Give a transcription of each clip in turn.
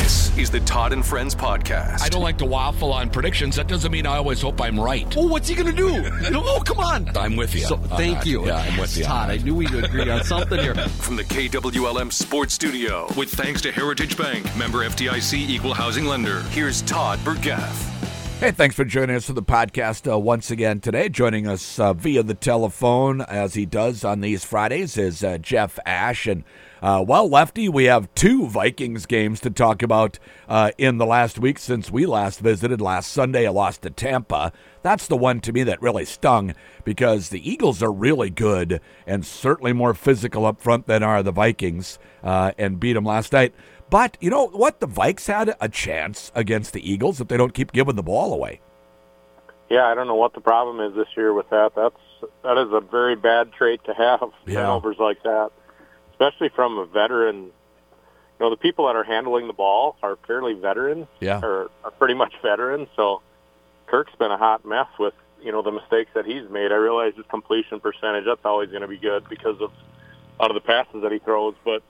This is the Todd and Friends Podcast. I don't like to waffle on predictions. That doesn't mean I always hope I'm right. Oh, what's he going to do? Oh, come on. I'm with you. Thank you. Yeah, I'm with you. Todd, I knew we'd agree on something here. From the KWLM Sports Studio, with thanks to Heritage Bank, member FDIC, equal housing lender, here's Todd Bergaff. Hey, thanks for joining us for the podcast once again today. Joining us via the telephone, as he does on these Fridays, is Jeff Ashe. And, Lefty, we have two Vikings games to talk about in the last week since we last visited. Last Sunday, I lost to Tampa. That's the one to me that really stung because the Eagles are really good and certainly more physical up front than are the Vikings, and beat them last night. But you know what? The Vikes had a chance against the Eagles if they don't keep giving the ball away. Yeah, I don't know what the problem is this year with that. That is a very bad trait to have, turnovers like that, especially from a veteran. You know, the people that are handling the ball are fairly veterans, or are pretty much veterans. So Kirk's been a hot mess with, you know, the mistakes that he's made. I realize his completion percentage, that's always going to be good because of out of the passes that he throws, but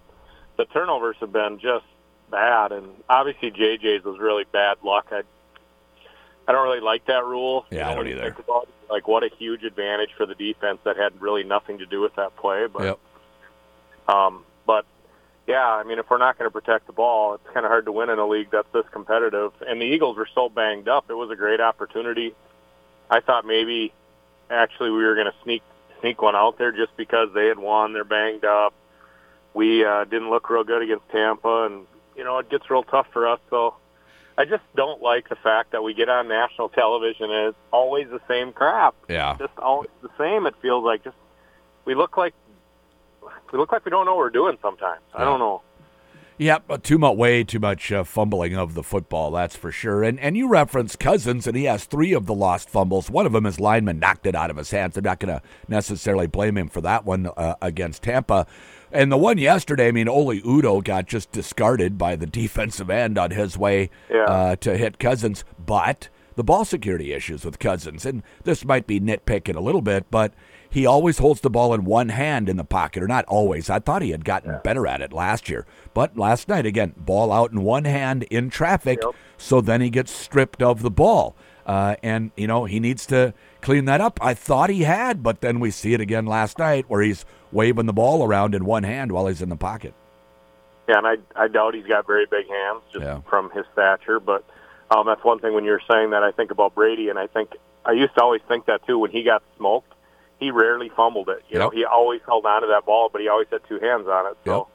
the turnovers have been just bad, and obviously JJ's was really bad luck. I don't really like that rule. Yeah, I don't either. Like, what a huge advantage for the defense that had really nothing to do with that play. But, I mean, if we're not going to protect the ball, it's kind of hard to win in a league that's this competitive. And the Eagles were so banged up; it was a great opportunity. I thought maybe actually we were going to sneak one out there just because they had won. They're banged up. We didn't look real good against Tampa, and, you know, it gets real tough for us. So I just don't like the fact that we get on national television and it's always the same crap. Yeah. Just always the same, it feels like. Just we look like we don't know what we're doing sometimes. Yeah. I don't know. Yeah, but way too much fumbling of the football, that's for sure. And you referenced Cousins, and he has three of the lost fumbles. One of them, his lineman knocked it out of his hands. I'm not going to necessarily blame him for that one against Tampa. And the one yesterday, I mean, Ole Udo got just discarded by the defensive end on his way to hit Cousins. But the ball security issues with Cousins, and this might be nitpicking a little bit, but he always holds the ball in one hand in the pocket, or not always. I thought he had gotten better at it last year. But last night, again, ball out in one hand in traffic, so then he gets stripped of the ball. And, you know, he needs to clean that up. I thought he had, but then we see it again last night where he's waving the ball around in one hand while he's in the pocket. Yeah, and I doubt he's got very big hands just from his stature. But that's one thing when you're saying that I think about Brady, and I used to always think that too. When he got smoked, he rarely fumbled it. You know, he always held on to that ball, but he always had two hands on it. So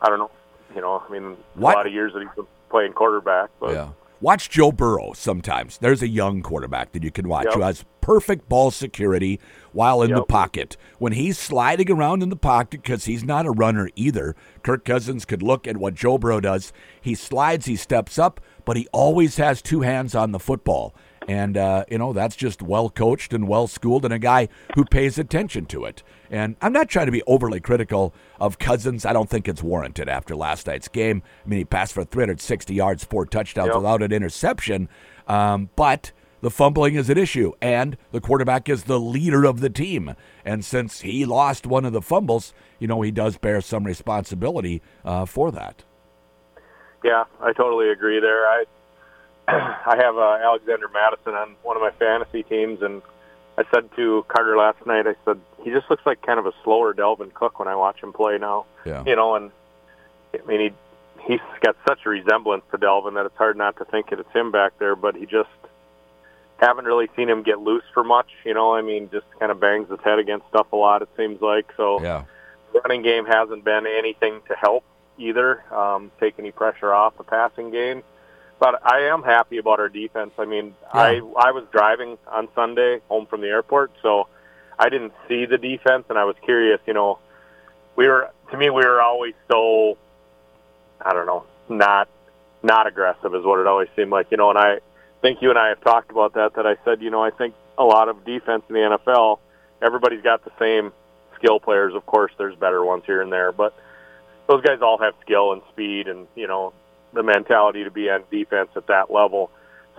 I don't know. You know, I mean, a lot of years that he's been playing quarterback. But. Yeah. Watch Joe Burrow sometimes. There's a young quarterback that you can watch who has perfect ball security while in the pocket. When he's sliding around in the pocket, because he's not a runner either, Kirk Cousins could look at what Joe Burrow does. He slides, he steps up, but he always has two hands on the football. And, you know, that's just well-coached and well-schooled and a guy who pays attention to it. And I'm not trying to be overly critical of Cousins. I don't think it's warranted after last night's game. I mean, he passed for 360 yards, 4 touchdowns, without an interception. But the fumbling is an issue, and the quarterback is the leader of the team. And since he lost one of the fumbles, you know, he does bear some responsibility for that. Yeah, I totally agree there. I have Alexander Mattison on one of my fantasy teams, and I said to Carter last night, I said, he just looks like kind of a slower Dalvin Cook when I watch him play now. Yeah. You know, and I mean, he's got such a resemblance to Dalvin that it's hard not to think that it's him back there, but he just haven't really seen him get loose for much. You know, I mean, just kind of bangs his head against stuff a lot, it seems like. So running game hasn't been anything to help either, take any pressure off the passing game. But I am happy about our defense. I mean, I was driving on Sunday home from the airport, so I didn't see the defense, and I was curious. You know, we were always so, I don't know, not aggressive is what it always seemed like. You know, and I think you and I have talked about that I said, you know, I think a lot of defense in the NFL, everybody's got the same skill players. Of course, there's better ones here and there, but those guys all have skill and speed and, you know, the mentality to be on defense at that level.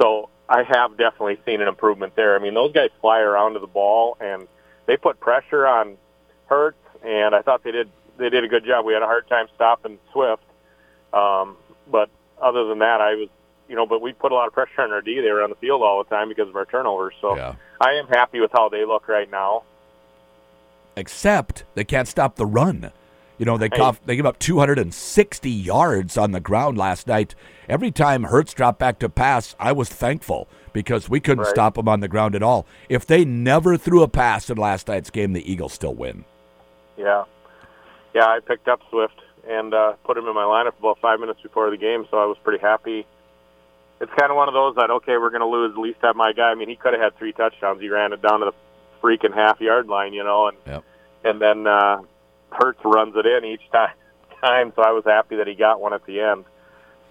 So I have definitely seen an improvement there. I mean, those guys fly around to the ball, and they put pressure on Hurts, and I thought they did a good job. We had a hard time stopping Swift, but other than that, I was, you know, but we put a lot of pressure on our D there on the field all the time because of our turnovers. So yeah. I am happy with how they look right now. Except they can't stop the run. You know, they gave up 260 yards on the ground last night. Every time Hurts dropped back to pass, I was thankful because we couldn't stop him on the ground at all. If they never threw a pass in last night's game, the Eagles still win. Yeah. Yeah, I picked up Swift and put him in my lineup about 5 minutes before the game, so I was pretty happy. It's kind of one of those that, okay, we're going to lose, at least have my guy. I mean, he could have had three touchdowns. He ran it down to the freaking half-yard line, you know, and then Hurts runs it in each time, so I was happy that he got one at the end.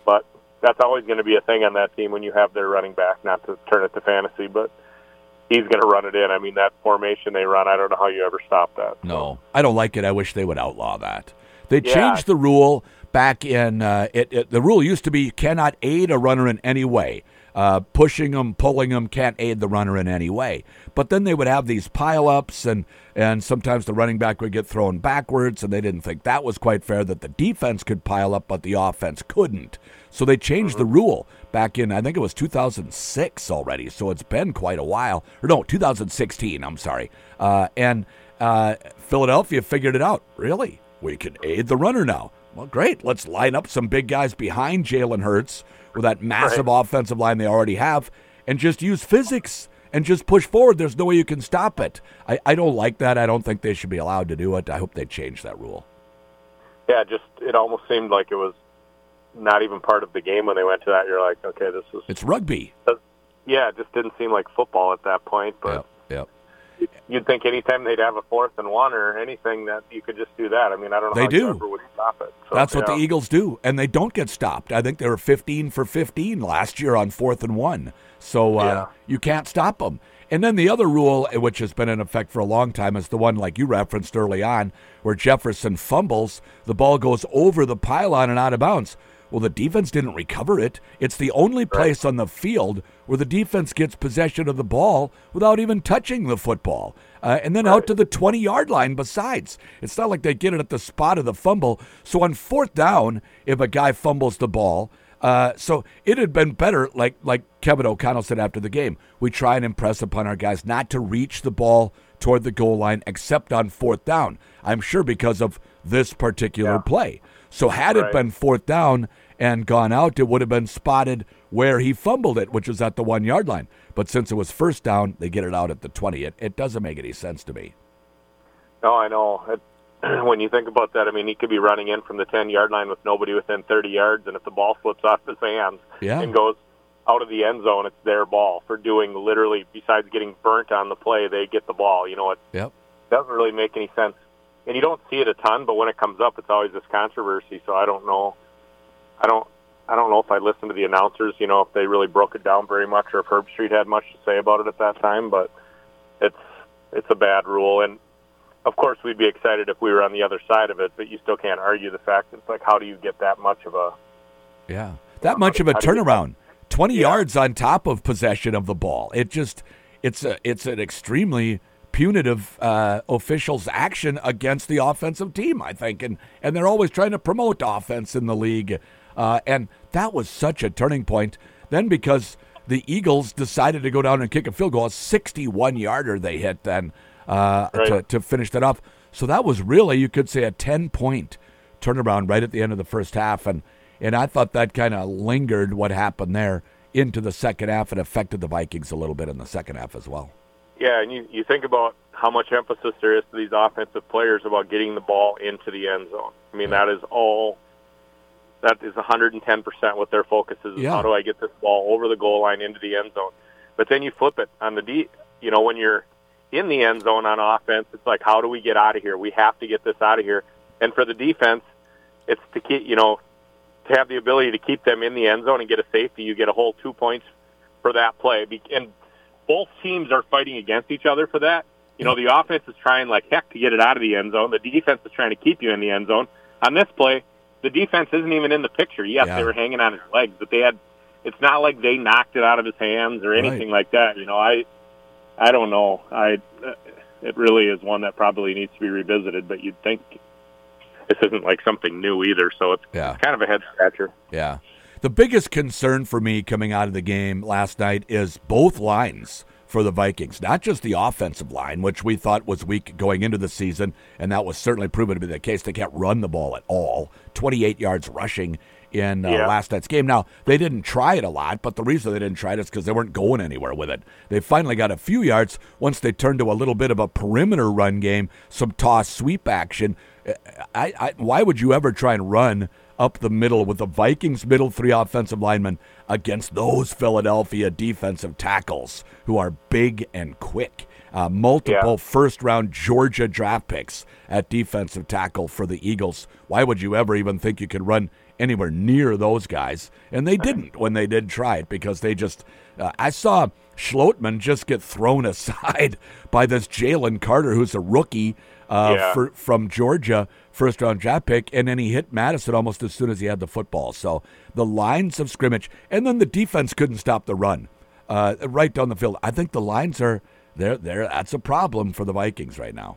But that's always going to be a thing on that team when you have their running back, not to turn it to fantasy, but he's going to run it in. I mean, that formation they run, I don't know how you ever stop that. No, I don't like it. I wish they would outlaw that. They changed the rule back in the rule used to be you cannot aid a runner in any way. Pushing them, pulling them, can't aid the runner in any way. But then they would have these pile-ups, and sometimes the running back would get thrown backwards, and they didn't think that was quite fair that the defense could pile up, but the offense couldn't. So they changed the rule back in, I think it was 2006 already, so it's been quite a while. Or no, 2016, I'm sorry. And Philadelphia figured it out. Really? We can aid the runner now. Well, great. Let's line up some big guys behind Jalen Hurts with that massive offensive line they already have and just use physics and just push forward. There's no way you can stop it. I don't like that. I don't think they should be allowed to do it. I hope they change that rule. Yeah, just it almost seemed like it was not even part of the game when they went to that. You're like, okay, this is... It's rugby. Yeah, it just didn't seem like football at that point. But yeah. You'd think anytime they'd have a 4th and 1 or anything that you could just do that. I mean, I don't know how you ever would stop it. So, that's what the Eagles do, and they don't get stopped. I think they were 15 for 15 last year on 4th and 1. So you can't stop them. And then the other rule, which has been in effect for a long time, is the one like you referenced early on where Jefferson fumbles, the ball goes over the pylon and out of bounds. Well, the defense didn't recover it. It's the only place on the field where the defense gets possession of the ball without even touching the football. And then out to the 20-yard line besides. It's not like they get it at the spot of the fumble. So on 4th down, if a guy fumbles the ball, so it had been better, like Kevin O'Connell said after the game, we try and impress upon our guys not to reach the ball toward the goal line except on 4th down, I'm sure because of this particular play. So had it been 4th down, and gone out, it would have been spotted where he fumbled it, which was at the 1-yard line. But since it was 1st down, they get it out at the 20. It doesn't make any sense to me. No, I know. When you think about that, I mean, he could be running in from the 10-yard line with nobody within 30 yards, and if the ball slips off his hands and goes out of the end zone, it's their ball for doing literally, besides getting burnt on the play, they get the ball. You know, it doesn't really make any sense. And you don't see it a ton, but when it comes up, it's always this controversy, so I don't know. I don't know if I listened to the announcers, you know, if they really broke it down very much or if Herb Street had much to say about it at that time, but it's a bad rule. And, of course, we'd be excited if we were on the other side of it, but you still can't argue the fact that it's like, how do you get that much of a... Yeah, that much of a turnaround, 20 yards on top of possession of the ball. It just, it's an extremely punitive officials' action against the offensive team, I think, and they're always trying to promote offense in the league. And that was such a turning point then because the Eagles decided to go down and kick a field goal, a 61-yarder they hit then to finish that off. So that was really, you could say, a 10-point turnaround right at the end of the first half. And I thought that kind of lingered what happened there into the second half and affected the Vikings a little bit in the second half as well. Yeah, and you think about how much emphasis there is to these offensive players about getting the ball into the end zone. I mean, that is all... That is 110% what their focus is. How do I get this ball over the goal line into the end zone? But then you flip it on the D. You know, when you're in the end zone on offense, it's like, how do we get out of here? We have to get this out of here. And for the defense, it's to keep, you know, to have the ability to keep them in the end zone and get a safety. You get a whole 2 points for that play. And both teams are fighting against each other for that. You know, the offense is trying like heck to get it out of the end zone. The defense is trying to keep you in the end zone. On this play, the defense isn't even in the picture. Yes, they were hanging on his legs, but they had. It's not like they knocked it out of his hands or anything like that. You know, I don't know. It really is one that probably needs to be revisited. But you'd think this isn't like something new either. So it's kind of a head scratcher. Yeah. The biggest concern for me coming out of the game last night is both lines for the Vikings, not just the offensive line, which we thought was weak going into the season, and that was certainly proven to be the case. They can't run the ball at all, 28 yards rushing in last night's game. Now, they didn't try it a lot, but the reason they didn't try it is because they weren't going anywhere with it. They finally got a few yards once they turned to a little bit of a perimeter run game, some toss sweep action. Why would you ever try and run up the middle with the Vikings' middle three offensive linemen against those Philadelphia defensive tackles who are big and quick? Multiple first-round Georgia draft picks at defensive tackle for the Eagles. Why would you ever even think you could run anywhere near those guys? And they didn't when they did try it, because they just I saw Schlotman just get thrown aside by this Jalen Carter, who's a rookie from Georgia, first-round draft pick, and then he hit Mattison almost as soon as he had the football. So the lines of scrimmage, and then the defense couldn't stop the run right down the field. I think the lines are there. That's a problem for the Vikings right now.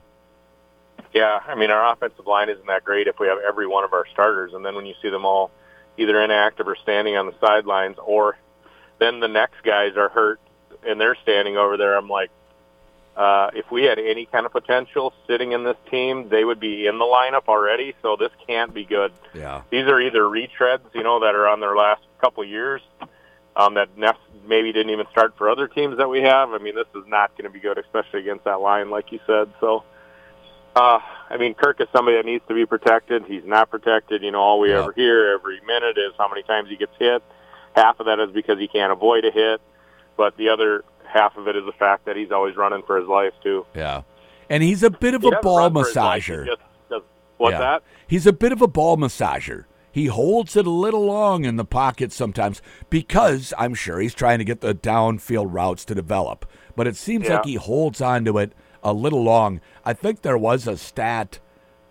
Yeah, I mean, our offensive line isn't that great if we have every one of our starters, and then when you see them all either inactive or standing on the sidelines, or then the next guys are hurt and they're standing over there, I'm like, if we had any kind of potential sitting in this team, they would be in the lineup already, so this can't be good. Yeah. These are either retreads, that are on their last couple years that maybe didn't even start for other teams that we have. I mean, this is not going to be good, especially against that line, like you said. So, Kirk is somebody that needs to be protected. He's not protected. All we ever hear every minute is how many times he gets hit. Half of that is because he can't avoid a hit, but the other half of it is the fact that he's always running for his life, too. Yeah. And he's a bit of a ball massager. He's a bit of a ball massager. He holds it a little long in the pocket sometimes because I'm sure he's trying to get the downfield routes to develop. But it seems like he holds onto it a little long. I think there was a stat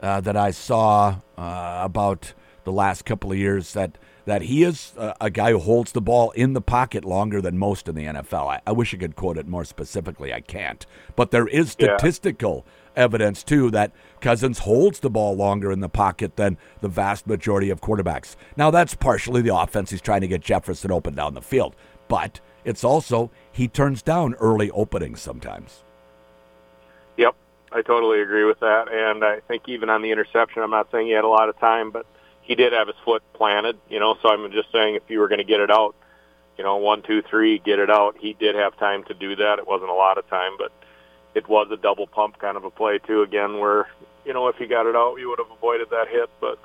that I saw about the last couple of years that he is a guy who holds the ball in the pocket longer than most in the NFL. I wish I could quote it more specifically. I can't. But there is statistical evidence, too, that Cousins holds the ball longer in the pocket than the vast majority of quarterbacks. Now, that's partially the offense. He's trying to get Jefferson open down the field. But it's also he turns down early openings sometimes. Yep, I totally agree with that. And I think even on the interception, I'm not saying he had a lot of time, but he did have his foot planted, so I'm just saying if you were going to get it out, 1, 2, 3, get it out. He did have time to do that. It wasn't a lot of time, but it was a double pump kind of a play, too, again, where, if he got it out, you would have avoided that hit. But,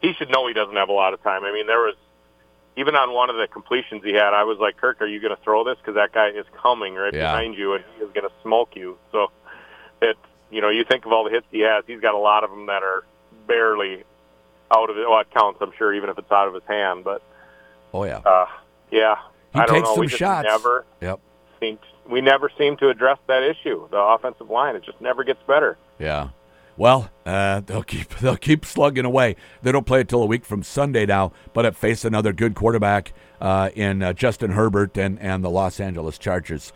he should know he doesn't have a lot of time. I mean, there was, even on one of the completions he had, I was like, Kirk, are you going to throw this? Because that guy is coming right behind you, and he is going to smoke you. So, you think of all the hits he has, he's got a lot of them that are barely out of it. Well, it counts, I'm sure, even if it's out of his hand. But he I don't takes know. Some we just shots. We never seem to address that issue. The offensive line, it just never gets better. Yeah. Well, they'll keep slugging away. They don't play until a week from Sunday now, but it face another good quarterback in Justin Herbert and the Los Angeles Chargers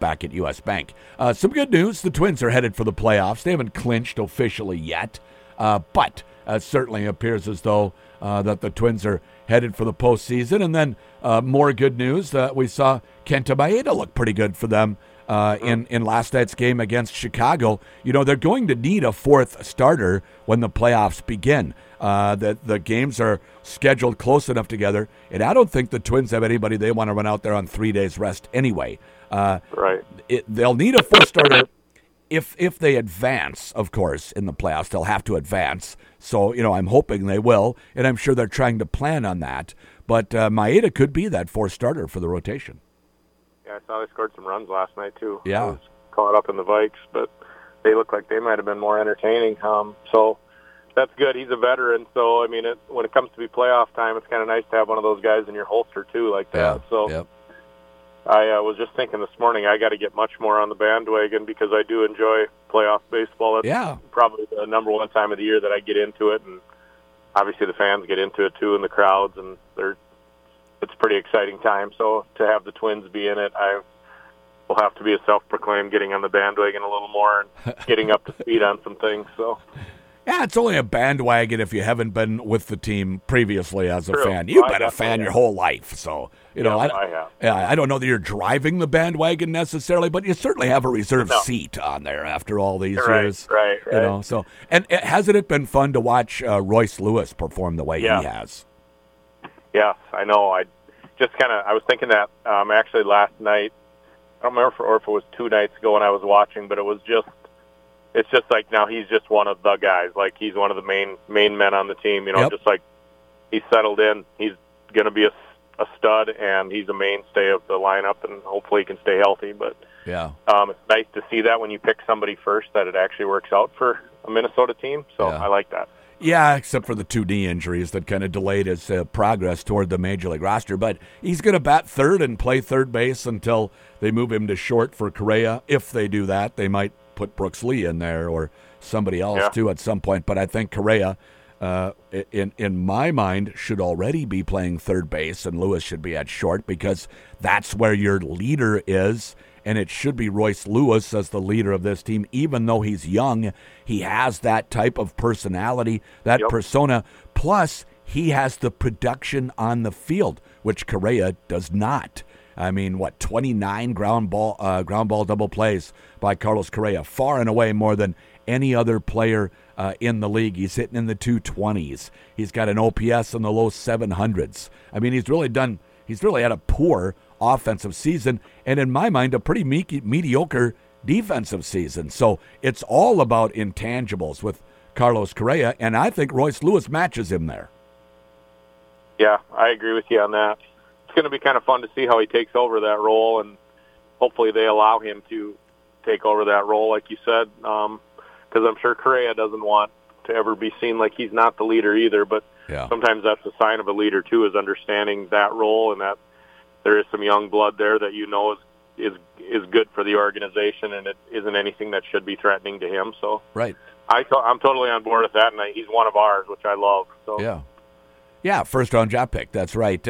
back at U.S. Bank. Some good news: the Twins are headed for the playoffs. They haven't clinched officially yet, but certainly appears as though that the Twins are headed for the postseason. And then more good news that we saw Kenta Maeda look pretty good for them in last night's game against Chicago. They're going to need a fourth starter when the playoffs begin. The games are scheduled close enough together, and I don't think the Twins have anybody they want to run out there on 3 days rest anyway. Right. They'll need a fourth starter. If they advance, of course, in the playoffs, they'll have to advance. So, I'm hoping they will, and I'm sure they're trying to plan on that. But Maeda could be that fourth starter for the rotation. Yeah, I saw they scored some runs last night, too. Yeah. I was caught up in the Vikes, but they look like they might have been more entertaining. So that's good. He's a veteran. So, when it comes to be playoff time, it's kind of nice to have one of those guys in your holster, too, like that. Yeah. So. Yep. I was just thinking this morning I got to get much more on the bandwagon because I do enjoy playoff baseball. It's probably the number one time of the year that I get into it, and obviously the fans get into it too, and the crowds, and it's a pretty exciting time. So to have the Twins be in it, I will have to be a self-proclaimed getting on the bandwagon a little more and getting up to speed on some things. So Yeah, it's only a bandwagon if you haven't been with the team previously as a fan. You've been a fan your whole life, so I don't know that you're driving the bandwagon necessarily, but you certainly have a reserved seat on there after all these years. Right. You know, so hasn't it been fun to watch Royce Lewis perform the way he has? Yeah, I know. I was thinking that actually last night. I don't remember if it was 2 nights ago when I was watching, but it's just like now he's just one of the guys. Like he's one of the main men on the team. You know, just like he's settled in. He's going to be a stud, and he's a mainstay of the lineup, and hopefully he can stay healthy. But it's nice to see that when you pick somebody first that it actually works out for a Minnesota team. So I like that. Yeah, except for the 2 knee injuries that kind of delayed his progress toward the Major League roster. But he's going to bat third and play third base until they move him to short for Correa. If they do that, they might put Brooks Lee in there or somebody else, too, at some point. But I think Correa, in my mind, should already be playing third base, and Lewis should be at short because that's where your leader is. And it should be Royce Lewis as the leader of this team. Even though he's young, he has that type of personality, that persona. Plus, he has the production on the field, which Correa does not. I mean, 29 ground ball double plays by Carlos Correa, far and away more than any other player in the league. He's hitting in the 220s. He's got an OPS in the low 700s. I mean, he's really had a poor offensive season, and in my mind, a pretty mediocre defensive season. So it's all about intangibles with Carlos Correa, and I think Royce Lewis matches him there. Yeah, I agree with you on that. It's going to be kind of fun to see how he takes over that role, and hopefully they allow him to take over that role, like you said, because I'm sure Correa doesn't want to ever be seen like he's not the leader either, but sometimes that's a sign of a leader, too, is understanding that role and that there is some young blood there that you know is good for the organization, and it isn't anything that should be threatening to him. So I'm totally on board with that, and he's one of ours, which I love. So yeah, first-round draft pick, that's right.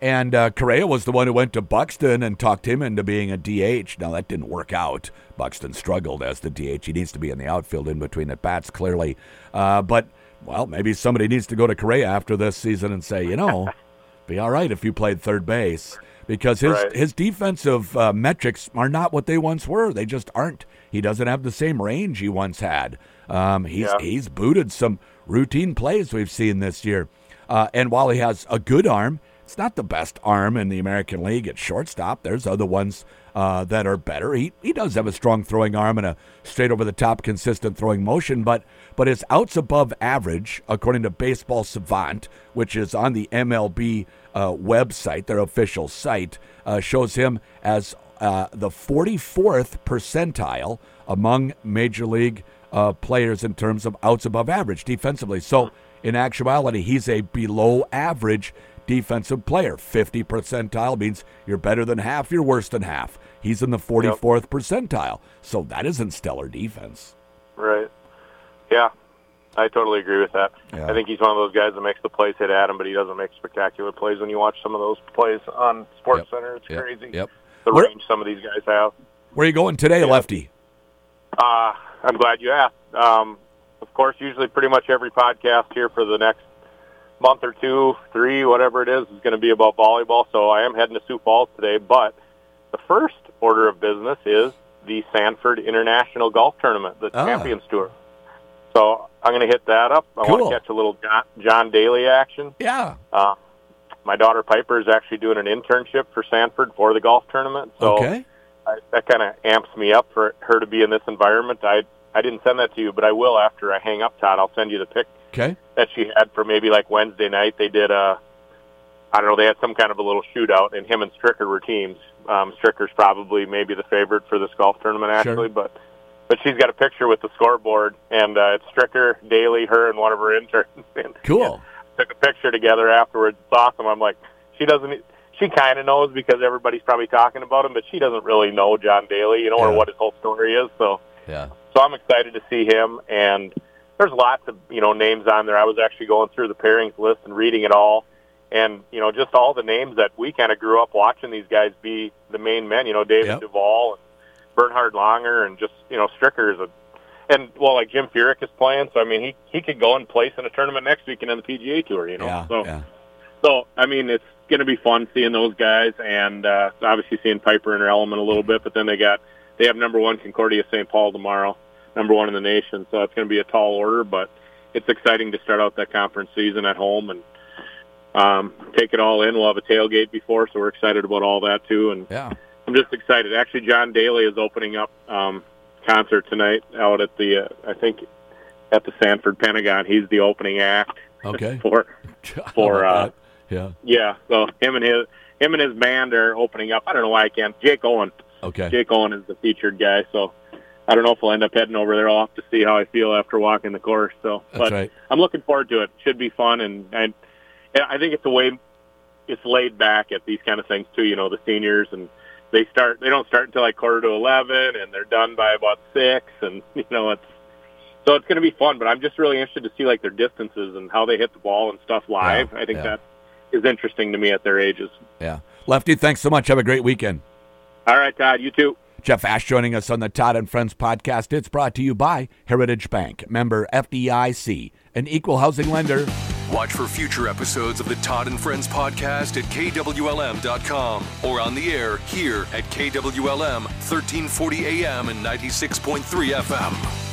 And Correa was the one who went to Buxton and talked him into being a DH. Now, that didn't work out. Buxton struggled as the DH. He needs to be in the outfield in between at-bats, clearly. But, well, maybe somebody needs to go to Correa after this season and say, be all right if you played third base. Because his defensive metrics are not what they once were. They just aren't. He doesn't have the same range he once had. He's booted some routine plays we've seen this year. And while he has a good arm, it's not the best arm in the American League at shortstop. There's other ones that are better. He does have a strong throwing arm and a straight over the top consistent throwing motion, but his outs above average, according to Baseball Savant, which is on the MLB website, their official site, shows him as the 44th percentile among Major League players in terms of outs above average defensively. So in actuality, he's a below average defensive player. 50 percentile means you're better than half, you're worse than half. He's in the 44th percentile. So that isn't stellar defense. Right. Yeah. I totally agree with that. Yeah. I think he's one of those guys that makes the plays hit at him, but he doesn't make spectacular plays. When you watch some of those plays on Sports Center, it's crazy. The range some of these guys have. Where are you going today, Lefty? I'm glad you asked. Of course, usually pretty much every podcast here for the next month or two, 3, whatever it is going to be about volleyball. So I am heading to Sioux Falls today, but the first order of business is the Sanford International Golf Tournament, the Champions Tour. So I'm going to hit that up. I want to catch a little John Daly action. Yeah. My daughter Piper is actually doing an internship for Sanford for the golf tournament. So that kind of amps me up for her to be in this environment. I didn't send that to you, but I will after I hang up, Todd. I'll send you the pic that she had for maybe like Wednesday night. They did they had some kind of a little shootout, and him and Stricker were teams. Stricker's probably maybe the favorite for this golf tournament, actually, But she's got a picture with the scoreboard, and it's Stricker, Daly, her, and one of her interns. Cool. Took a picture together afterwards. It's awesome. I'm like, she kind of knows because everybody's probably talking about him, but she doesn't really know John Daly, or what his whole story is. So I'm excited to see him, and there's lots of, names on there. I was actually going through the pairings list and reading it all, and, just all the names that we kind of grew up watching these guys be the main men, David Duvall and Bernhard Langer, and just Stricker is And, well, like Jim Furyk is playing, so, I mean, he could go and place in a tournament next weekend on the PGA Tour, you know. Yeah, So, I mean, it's going to be fun seeing those guys and obviously seeing Piper in her element a little bit, but then they have number one Concordia St. Paul tomorrow, number one in the nation, so it's going to be a tall order, but it's exciting to start out that conference season at home and take it all in. We'll have a tailgate before, so we're excited about all that, too. And yeah. I'm just excited. Actually, John Daly is opening up concert tonight out at the I think at the Sanford Pentagon. He's the opening act. Okay. for yeah. So him and his band are opening up. I don't know why I can't. Jake Owen. Okay. Jake Owen is the featured guy. So I don't know if we'll end up heading over there. I'll have to see how I feel after walking the course. So that's right. I'm looking forward to it. Should be fun, and I think it's a way it's laid back at these kind of things too. You know, the seniors and. They don't start until like 11:15, and they're done by about 6:00. And you know, it's going to be fun. But I'm just really interested to see like their distances and how they hit the ball and stuff live. Yeah, I think that is interesting to me at their ages. Yeah, Lefty, thanks so much. Have a great weekend. All right, Todd. You too. Jeff Ashe joining us on the Todd and Friends podcast. It's brought to you by Heritage Bank, member FDIC, an equal housing lender. Watch for future episodes of the Todd and Friends podcast at KWLM.com or on the air here at KWLM 1340 AM and 96.3 FM.